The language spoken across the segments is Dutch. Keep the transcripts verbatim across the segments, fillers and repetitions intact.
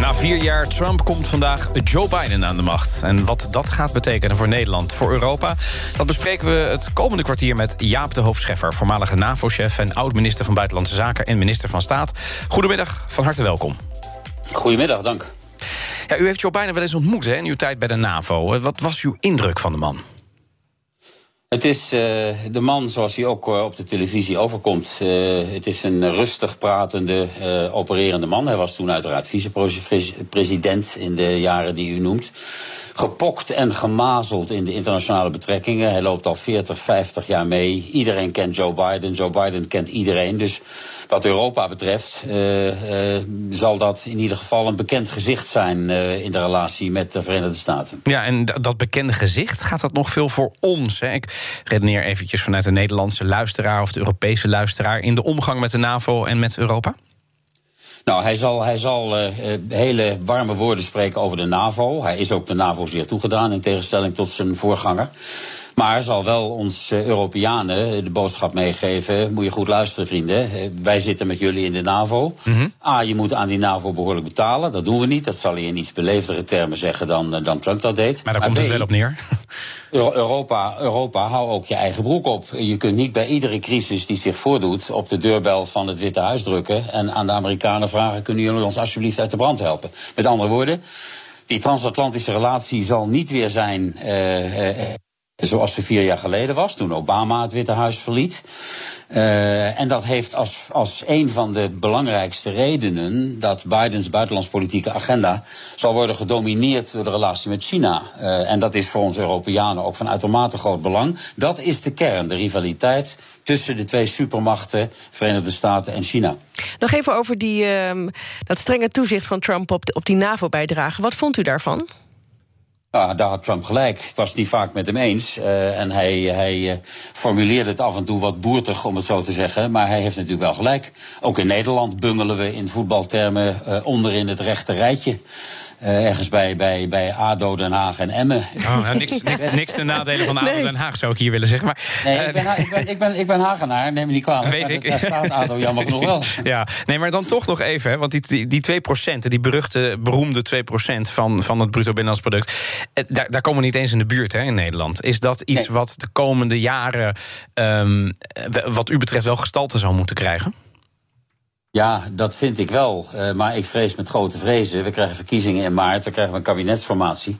Na vier jaar Trump komt vandaag Joe Biden aan de macht. En wat dat gaat betekenen voor Nederland, voor Europa, dat bespreken we het komende kwartier met Jaap de Hoop Scheffer, voormalige NAVO-chef en oud-minister van Buitenlandse Zaken en minister van Staat. Goedemiddag, van harte welkom. Goedemiddag, dank. Ja, u heeft Joe Biden wel eens ontmoet hè, in uw tijd bij de NAVO. Wat was uw indruk van de man? Het is uh, de man zoals hij ook uh, op de televisie overkomt. Uh, het is een rustig pratende, uh, opererende man. Hij was toen uiteraard vicepresident in de jaren die u noemt. Gepokt en gemazeld in de internationale betrekkingen. Hij loopt al veertig, vijftig jaar mee. Iedereen kent Joe Biden. Joe Biden kent iedereen. Dus wat Europa betreft uh, uh, zal dat in ieder geval een bekend gezicht zijn uh, in de relatie met de Verenigde Staten. Ja, en d- dat bekende gezicht, gaat dat nog veel voor ons? Hè? Ik redeneer eventjes vanuit de Nederlandse luisteraar of de Europese luisteraar in de omgang met de NAVO en met Europa. Nou, hij zal, hij zal uh, hele warme woorden spreken over de NAVO. Hij is ook de NAVO zeer toegedaan, in tegenstelling tot zijn voorganger. Maar hij zal wel ons uh, Europeanen de boodschap meegeven. Moet je goed luisteren, vrienden. Uh, wij zitten met jullie in de NAVO. Mm-hmm. A, je moet aan die NAVO behoorlijk betalen. Dat doen we niet. Dat zal hij in iets beleefdere termen zeggen dan, uh, dan Trump dat deed. Maar daar komt het wel op neer. Europa, Europa, hou ook je eigen broek op. Je kunt niet bij iedere crisis die zich voordoet op de deurbel van het Witte Huis drukken en aan de Amerikanen vragen: kunnen jullie ons alsjeblieft uit de brand helpen? Met andere woorden, die transatlantische relatie zal niet weer zijn uh, uh, zoals ze vier jaar geleden was, toen Obama het Witte Huis verliet. Uh, en dat heeft als, als een van de belangrijkste redenen dat Bidens buitenlandspolitieke agenda zal worden gedomineerd door de relatie met China. Uh, en dat is voor ons Europeanen ook van uitermate groot belang. Dat is de kern, de rivaliteit tussen de twee supermachten, Verenigde Staten en China. Nog even over die, uh, dat strenge toezicht van Trump op, de, op die NAVO-bijdrage. Wat vond u daarvan? Ja, daar had Trump gelijk. Ik was het niet vaak met hem eens. Uh, en hij, hij uh, formuleerde het af en toe wat boertig, om het zo te zeggen. Maar hij heeft natuurlijk wel gelijk. Ook in Nederland bungelen we in voetbaltermen uh, onderin het rechte rijtje. Uh, ergens bij, bij, bij Ado Den Haag en Emmen. Oh, nou, niks, niks, niks ten nadele van Ado nee. Den Haag zou ik hier willen zeggen. Maar, nee, uh, ik, ben, ik, ben, ik, ben, ik ben Hagenaar, neem me niet kwalijk. Weet ik. Daar staat Ado jammer genoeg wel. Ja, nee, maar dan toch nog even, hè, want die, die twee procent, die beruchte, beroemde twee procent van, van het bruto binnenlands product, daar, daar komen we niet eens in de buurt hè, in Nederland. Is dat iets nee. wat de komende jaren, um, wat u betreft, wel gestalte zou moeten krijgen? Ja, dat vind ik wel. Uh, maar ik vrees met grote vrezen. We krijgen verkiezingen in maart, dan krijgen we een kabinetsformatie.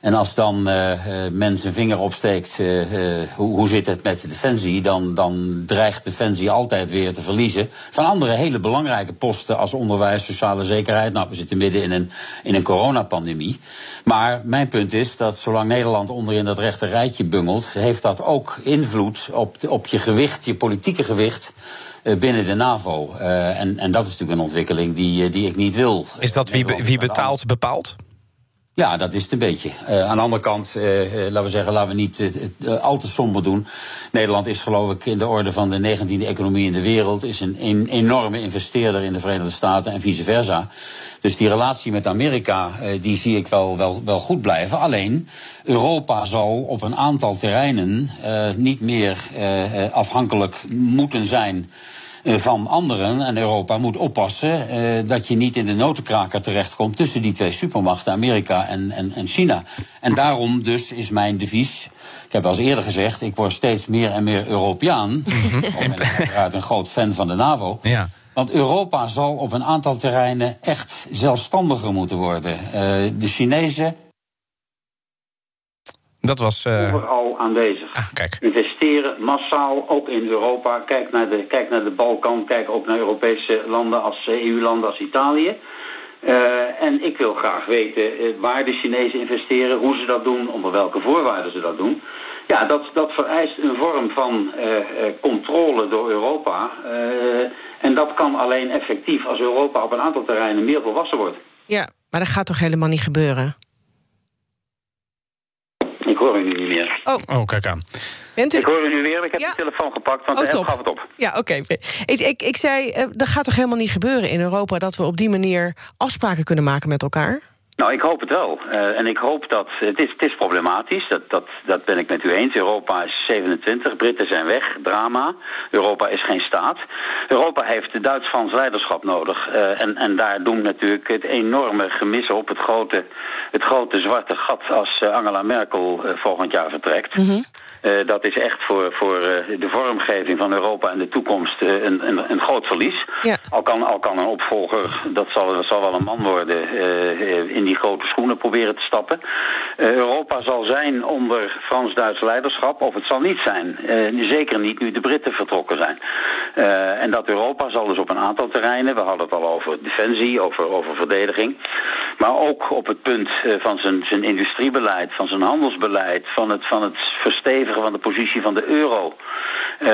En als dan uh, men zijn vinger opsteekt, uh, uh, hoe, hoe zit het met de Defensie, dan, dan dreigt Defensie altijd weer te verliezen van andere hele belangrijke posten als onderwijs, sociale zekerheid. Nou, we zitten midden in een, in een coronapandemie. Maar mijn punt is dat zolang Nederland onderin dat rechte rijtje bungelt, heeft dat ook invloed op, op je gewicht, je politieke gewicht binnen de NAVO. Uh, en, en dat is natuurlijk een ontwikkeling die, die ik niet wil. Is dat wie, be, wie betaalt bepaalt? Ja, dat is het een beetje. Uh, aan de andere kant, uh, uh, laten we zeggen, laten we niet uh, uh, al te somber doen. Nederland is geloof ik in de orde van de negentiende economie in de wereld, is een, een enorme investeerder in de Verenigde Staten en vice versa. Dus die relatie met Amerika, uh, die zie ik wel, wel, wel goed blijven. Alleen, Europa zal op een aantal terreinen uh, niet meer uh, afhankelijk moeten zijn van anderen. En Europa moet oppassen eh, dat je niet in de notenkraker terechtkomt tussen die twee supermachten, Amerika en, en, en China. En daarom dus is mijn devies, ik heb wel eens eerder gezegd, ik word steeds meer en meer Europeaan. Mm-hmm. Ik ben uiteraard een groot fan van de NAVO. Ja. Want Europa zal op een aantal terreinen echt zelfstandiger moeten worden. Uh, de Chinezen. Dat was Uh... overal aanwezig. Ah, kijk. Investeren massaal, ook in Europa. Kijk naar de, kijk naar de Balkan, kijk ook naar Europese landen als E U-landen als Italië. Uh, en ik wil graag weten waar de Chinezen investeren, hoe ze dat doen, onder welke voorwaarden ze dat doen. Ja, dat, dat vereist een vorm van uh, controle door Europa. Uh, en dat kan alleen effectief als Europa op een aantal terreinen meer volwassen wordt. Ja, maar dat gaat toch helemaal niet gebeuren? Ik hoor u niet meer. Oh, oh kijk aan. Bent u... Ik hoor u weer, maar ik heb ja. de telefoon gepakt, want oh, de app gaf het op. Ja, oké. Okay. Ik, ik, ik zei, uh, dat gaat toch helemaal niet gebeuren in Europa... dat we op die manier afspraken kunnen maken met elkaar? Nou, ik hoop het wel. Uh, en ik hoop dat... Het is, het is problematisch, dat, dat, dat ben ik met u eens. Europa is zevenentwintig, Britten zijn weg, drama. Europa is geen staat. Europa heeft Duits-Frans leiderschap nodig. Uh, en, en daar doen natuurlijk het enorme gemis op... het grote, het grote zwarte gat als Angela Merkel uh, volgend jaar vertrekt... Mm-hmm. Uh, dat is echt voor, voor uh, de vormgeving van Europa en de toekomst uh, een, een, een groot verlies. Ja. Al, kan, al kan een opvolger, dat zal, dat zal wel een man worden, uh, in die grote schoenen proberen te stappen. Uh, Europa zal zijn onder Frans-Duits leiderschap, of het zal niet zijn. Uh, zeker niet nu de Britten vertrokken zijn. Uh, en dat Europa zal dus op een aantal terreinen, we hadden het al over defensie, over, over verdediging, maar ook op het punt uh, van zijn, zijn industriebeleid, van zijn handelsbeleid, van het, van het verstevigen van de positie van de euro uh,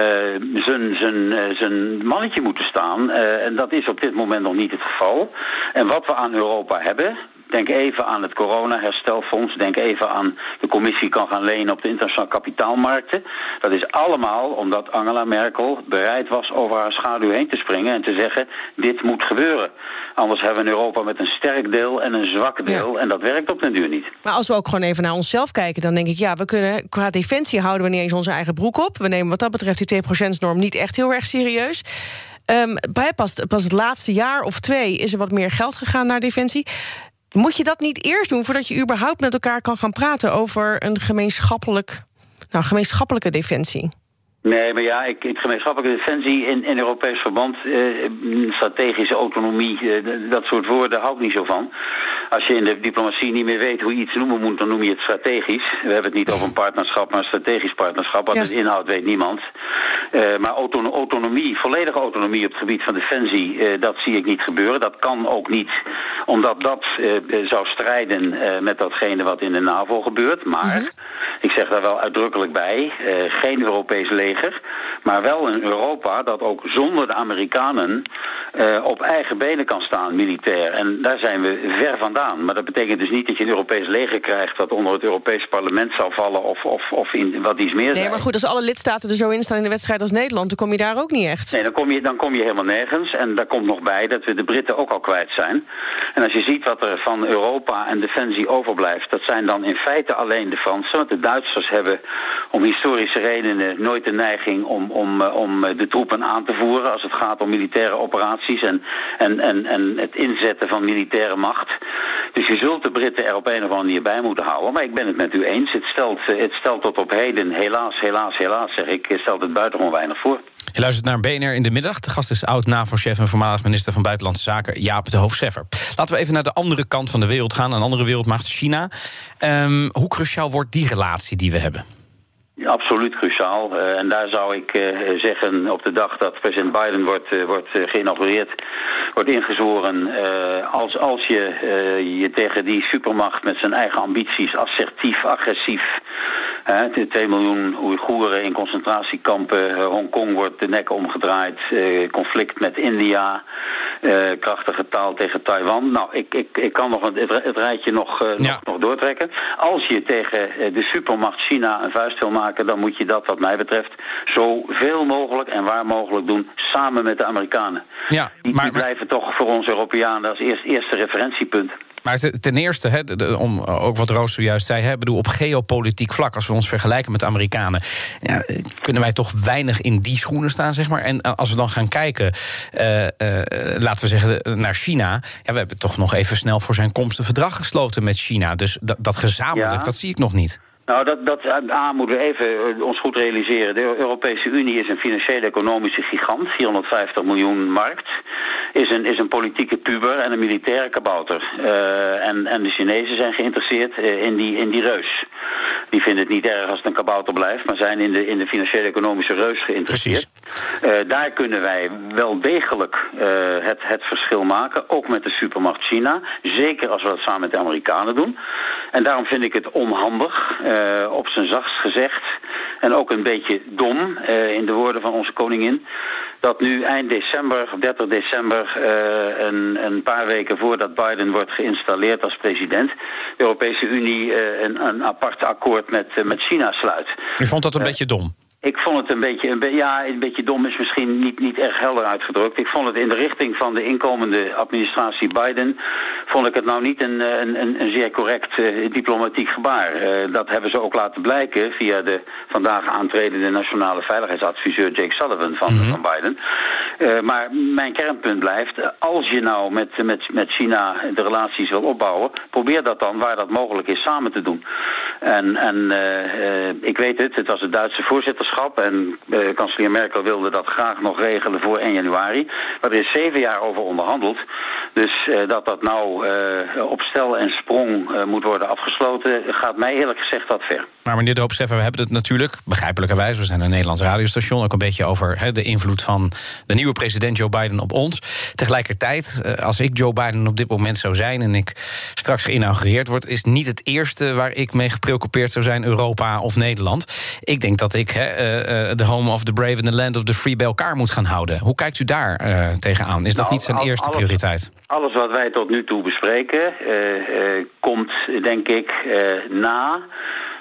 zijn, zijn, zijn mannetje moeten staan. Uh, en dat is op dit moment nog niet het geval. En wat we aan Europa hebben... Denk even aan het corona-herstelfonds. Denk even aan de commissie kan gaan lenen op de internationale kapitaalmarkten. Dat is allemaal omdat Angela Merkel bereid was over haar schaduw heen te springen... en te zeggen, dit moet gebeuren. Anders hebben we in Europa met een sterk deel en een zwak deel. Ja. En dat werkt op den duur niet. Maar als we ook gewoon even naar onszelf kijken... dan denk ik, ja, we kunnen qua defensie houden we niet eens onze eigen broek op. We nemen wat dat betreft die twee procent-norm niet echt heel erg serieus... Um, bij pas, pas het laatste jaar of twee is er wat meer geld gegaan naar defensie... Moet je dat niet eerst doen voordat je überhaupt met elkaar kan gaan praten... over een gemeenschappelijk, nou, gemeenschappelijke defensie? Nee, maar ja, ik, het gemeenschappelijke defensie in, in Europees verband... Eh, strategische autonomie, eh, dat soort woorden hou ik niet zo van. Als je in de diplomatie niet meer weet hoe je iets noemen moet... dan noem je het strategisch. We hebben het niet over een partnerschap, maar een strategisch partnerschap. Wat is inhoud, weet niemand. Uh, maar auton- autonomie, volledige autonomie op het gebied van defensie... Uh, dat zie ik niet gebeuren. Dat kan ook niet, omdat dat uh, zou strijden uh, met datgene wat in de NAVO gebeurt. Maar, mm-hmm. ik zeg daar wel uitdrukkelijk bij... Uh, geen Europees leger, maar wel een Europa... dat ook zonder de Amerikanen uh, op eigen benen kan staan, militair. En daar zijn we ver vandaan. Maar dat betekent dus niet dat je een Europees leger krijgt... dat onder het Europees parlement zou vallen of, of, of in wat iets meer zijn. Nee, maar goed, als alle lidstaten er zo in staan in de wedstrijd... als Nederland, dan kom je daar ook niet echt. Nee, dan kom je, dan kom je helemaal nergens. En daar komt nog bij dat we de Britten ook al kwijt zijn. En als je ziet wat er van Europa en defensie overblijft... dat zijn dan in feite alleen de Fransen. Want de Duitsers hebben om historische redenen nooit de neiging... om, om, om de troepen aan te voeren als het gaat om militaire operaties... en, en, en, en het inzetten van militaire macht. Dus je zult de Britten er op een of andere manier bij moeten houden. Maar ik ben het met u eens. Het stelt, het stelt tot op heden, helaas, helaas, helaas, zeg ik... stelt het buitengewoon weinig voor. Je luistert naar B N R in de middag. De gast is oud-NAVO-chef en voormalig minister van Buitenlandse Zaken... Jaap de Hoop Scheffer. Laten we even naar de andere kant van de wereld gaan. Een andere wereldmacht, China. Um, hoe cruciaal wordt die relatie die we hebben? Ja, absoluut cruciaal. Uh, en daar zou ik uh, zeggen op de dag dat president Biden wordt, uh, wordt uh, geïnaugureerd, wordt ingezworen. Uh, als, als je uh, je tegen die supermacht met zijn eigen ambities, assertief, agressief... Hè, twee miljoen Oeigoeren in concentratiekampen, uh, Hongkong wordt de nek omgedraaid... Uh, conflict met India, uh, krachtige taal tegen Taiwan. Nou, ik, ik, ik kan nog het, het rijtje nog, uh, ja. nog, nog doortrekken. Als je tegen uh, de supermacht China een vuist wil maken... dan moet je dat wat mij betreft zoveel mogelijk en waar mogelijk doen... samen met de Amerikanen. Ja, maar, die, die blijven toch voor ons Europeanen als eerst, eerste referentiepunt. Maar ten eerste, he, de, om ook wat Roos zojuist zei... He, bedoel, op geopolitiek vlak, als we ons vergelijken met de Amerikanen... Ja, kunnen wij toch weinig in die schoenen staan, zeg maar. En als we dan gaan kijken, uh, uh, laten we zeggen, naar China... Ja, we hebben toch nog even snel voor zijn komst een verdrag gesloten met China. Dus dat, dat gezamenlijk, ja. dat zie ik nog niet. Nou, dat, dat A, moeten we even ons goed realiseren. De Europese Unie is een financiële economische gigant. vierhonderdvijftig miljoen markt. Is een, is een politieke puber en een militaire kabouter. Uh, en, en de Chinezen zijn geïnteresseerd in die, in die reus. Die vinden het niet erg als het een kabouter blijft... maar zijn in de, in de financiële economische reus geïnteresseerd. Uh, daar kunnen wij wel degelijk uh, het, het verschil maken. Ook met de supermacht China. Zeker als we dat samen met de Amerikanen doen. En daarom vind ik het onhandig, uh, op zijn zachtst gezegd, en ook een beetje dom, uh, in de woorden van onze koningin, dat nu eind december, dertig december, uh, een, een paar weken voordat Biden wordt geïnstalleerd als president, de Europese Unie uh, een, een apart akkoord met, uh, met China sluit. U vond dat een uh, beetje dom? Ik vond het een beetje, een be- ja, een beetje dom is misschien niet, niet erg helder uitgedrukt. Ik vond het in de richting van de inkomende administratie Biden, vond ik het nou niet een, een, een zeer correct uh, diplomatiek gebaar. Uh, dat hebben ze ook laten blijken via de vandaag aantredende nationale veiligheidsadviseur Jake Sullivan van, mm-hmm. van Biden. Uh, maar mijn kernpunt blijft, als je nou met, met, met China de relaties wil opbouwen, probeer dat dan waar dat mogelijk is samen te doen. En, en uh, uh, ik weet het, het was het Duitse voorzitter. En uh, kanselier Merkel wilde dat graag nog regelen voor één januari. Maar er is zeven jaar over onderhandeld. Dus uh, dat dat nou uh, op stel en sprong uh, moet worden afgesloten, gaat mij eerlijk gezegd wat ver. Maar meneer de Hoop Scheffer, we hebben het natuurlijk, begrijpelijkerwijs, we zijn een Nederlands radiostation, ook een beetje over he, de invloed van de nieuwe president Joe Biden op ons. Tegelijkertijd, uh, als ik Joe Biden op dit moment zou zijn en ik straks geïnaugureerd word, is niet het eerste waar ik mee gepreoccupeerd zou zijn Europa of Nederland. Ik denk dat ik... He, de uh, uh, home of the brave and the land of the free bij elkaar moet gaan houden. Hoe kijkt u daar uh, tegenaan? Is dat nou, niet zijn al, eerste alles, prioriteit? Alles wat wij tot nu toe bespreken uh, uh, komt, denk ik, uh, na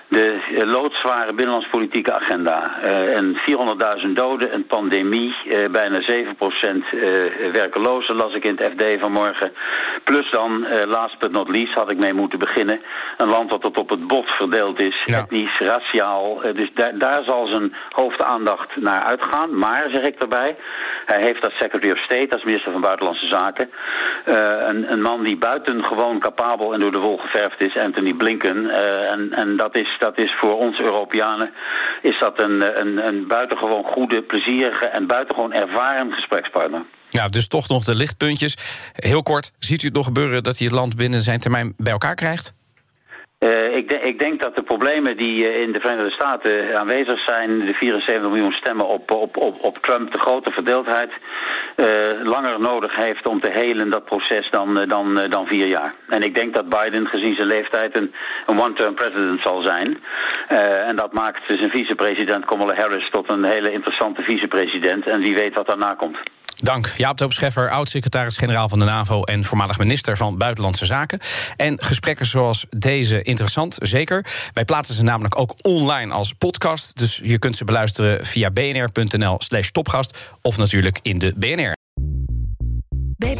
de loodzware binnenlandspolitieke agenda. Uh, en vierhonderdduizend doden, een pandemie, uh, bijna zeven procent uh, werkelozen, las ik in het F D vanmorgen. Plus dan, uh, last but not least, had ik mee moeten beginnen, een land dat tot op het bot verdeeld is, ja. etnisch, raciaal. Uh, dus da- daar zal zijn hoofdaandacht naar uitgaan. Maar, zeg ik daarbij, hij heeft als Secretary of State, als minister van Buitenlandse Zaken, uh, een, een man die buitengewoon capabel en door de wol geverfd is, Anthony Blinken. Uh, en, en dat is Dat is voor ons Europeanen is dat een, een, een buitengewoon goede, plezierige en buitengewoon ervaren gesprekspartner. Ja, dus toch nog de lichtpuntjes. Heel kort, ziet u het nog gebeuren dat hij het land binnen zijn termijn bij elkaar krijgt? Uh, ik, de, ik denk dat de problemen die uh, in de Verenigde Staten aanwezig zijn, de vierenzeventig miljoen stemmen op, op, op, op Trump, de grote verdeeldheid, uh, langer nodig heeft om te helen dat proces dan, uh, dan, uh, dan vier jaar. En ik denk dat Biden gezien zijn leeftijd een, een one-term president zal zijn. Uh, en dat maakt zijn vicepresident Kamala Harris tot een hele interessante vicepresident. En wie weet wat daarna komt. Dank. Jaap de Hoop Scheffer, oud-secretaris-generaal van de NAVO en voormalig minister van Buitenlandse Zaken. En gesprekken zoals deze interessant, zeker. Wij plaatsen ze namelijk ook online als podcast. Dus je kunt ze beluisteren via b n r punt n l slash topgast of natuurlijk in de B N R. Bij B